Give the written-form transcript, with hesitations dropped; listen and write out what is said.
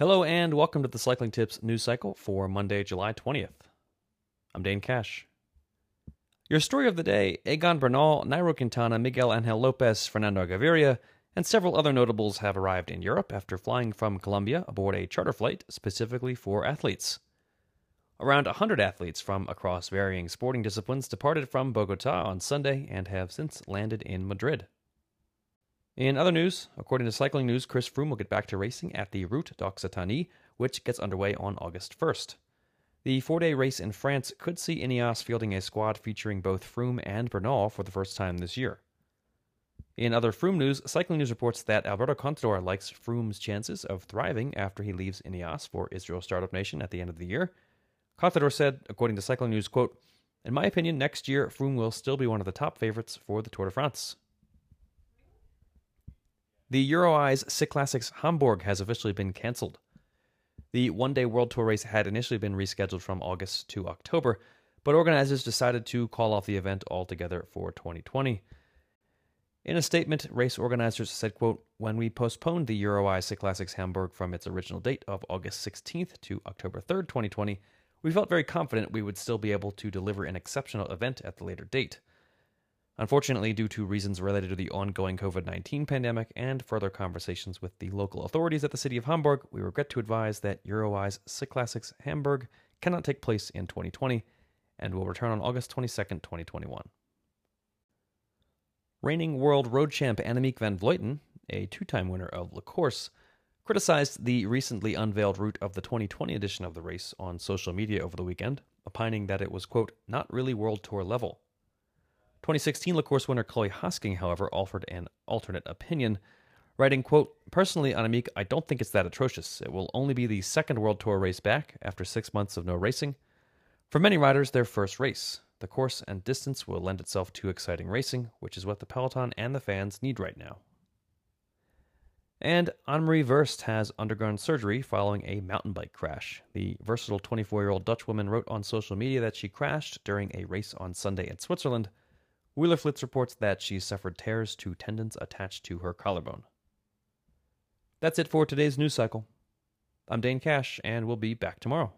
Hello and welcome to the Cycling Tips news cycle for Monday, July 20th. I'm Dane Cash. Your story of the day: Egan Bernal, Nairo Quintana, Miguel Ángel López, Fernando Gaviria, and several other notables have arrived in Europe after flying from Colombia aboard a charter flight specifically for athletes. Around 100 athletes from across varying sporting disciplines departed from Bogota on Sunday and have since landed in Madrid. In other news, according to Cycling News, Chris Froome will get back to racing at the Route d'Occitanie, which gets underway on August 1st. The four-day race in France could see Ineos fielding a squad featuring both Froome and Bernal for the first time this year. In other Froome news, Cycling News reports that Alberto Contador likes Froome's chances of thriving after he leaves Ineos for Israel Startup Nation at the end of the year. Contador said, according to Cycling News, quote, "In my opinion, next year, Froome will still be one of the top favorites for the Tour de France." The EuroEyes Cyclassics Hamburg has officially been cancelled. The one-day World Tour race had initially been rescheduled from August to October, but organizers decided to call off the event altogether for 2020. In a statement, race organizers said, quote, "When we postponed the EuroEyes Cyclassics Hamburg from its original date of August 16th to October 3rd, 2020, we felt very confident we would still be able to deliver an exceptional event at the later date. Unfortunately, due to reasons related to the ongoing COVID-19 pandemic and further conversations with the local authorities at the city of Hamburg, we regret to advise that EuroEyes Cyclassics Hamburg cannot take place in 2020 and will return on August 22, 2021. Reigning world road champ Annemiek van Vleuten, a two-time winner of La Course, criticized the recently unveiled route of the 2020 edition of the race on social media over the weekend, opining that it was, quote, "not really World Tour level." 2016 La Course winner Chloe Hosking, however, offered an alternate opinion, writing, quote, "Personally, Annemiek, I don't think it's that atrocious. It will only be the second World Tour race back after 6 months of no racing. For many riders, their first race. The course and distance will lend itself to exciting racing, which is what the peloton and the fans need right now." And Annemarie Verst has undergone surgery following a mountain bike crash. The versatile 24-year-old Dutch woman wrote on social media that she crashed during a race on Sunday in Switzerland. Wheeler-Flitz reports that she suffered tears to tendons attached to her collarbone. That's it for today's news cycle. I'm Dane Cash, and we'll be back tomorrow.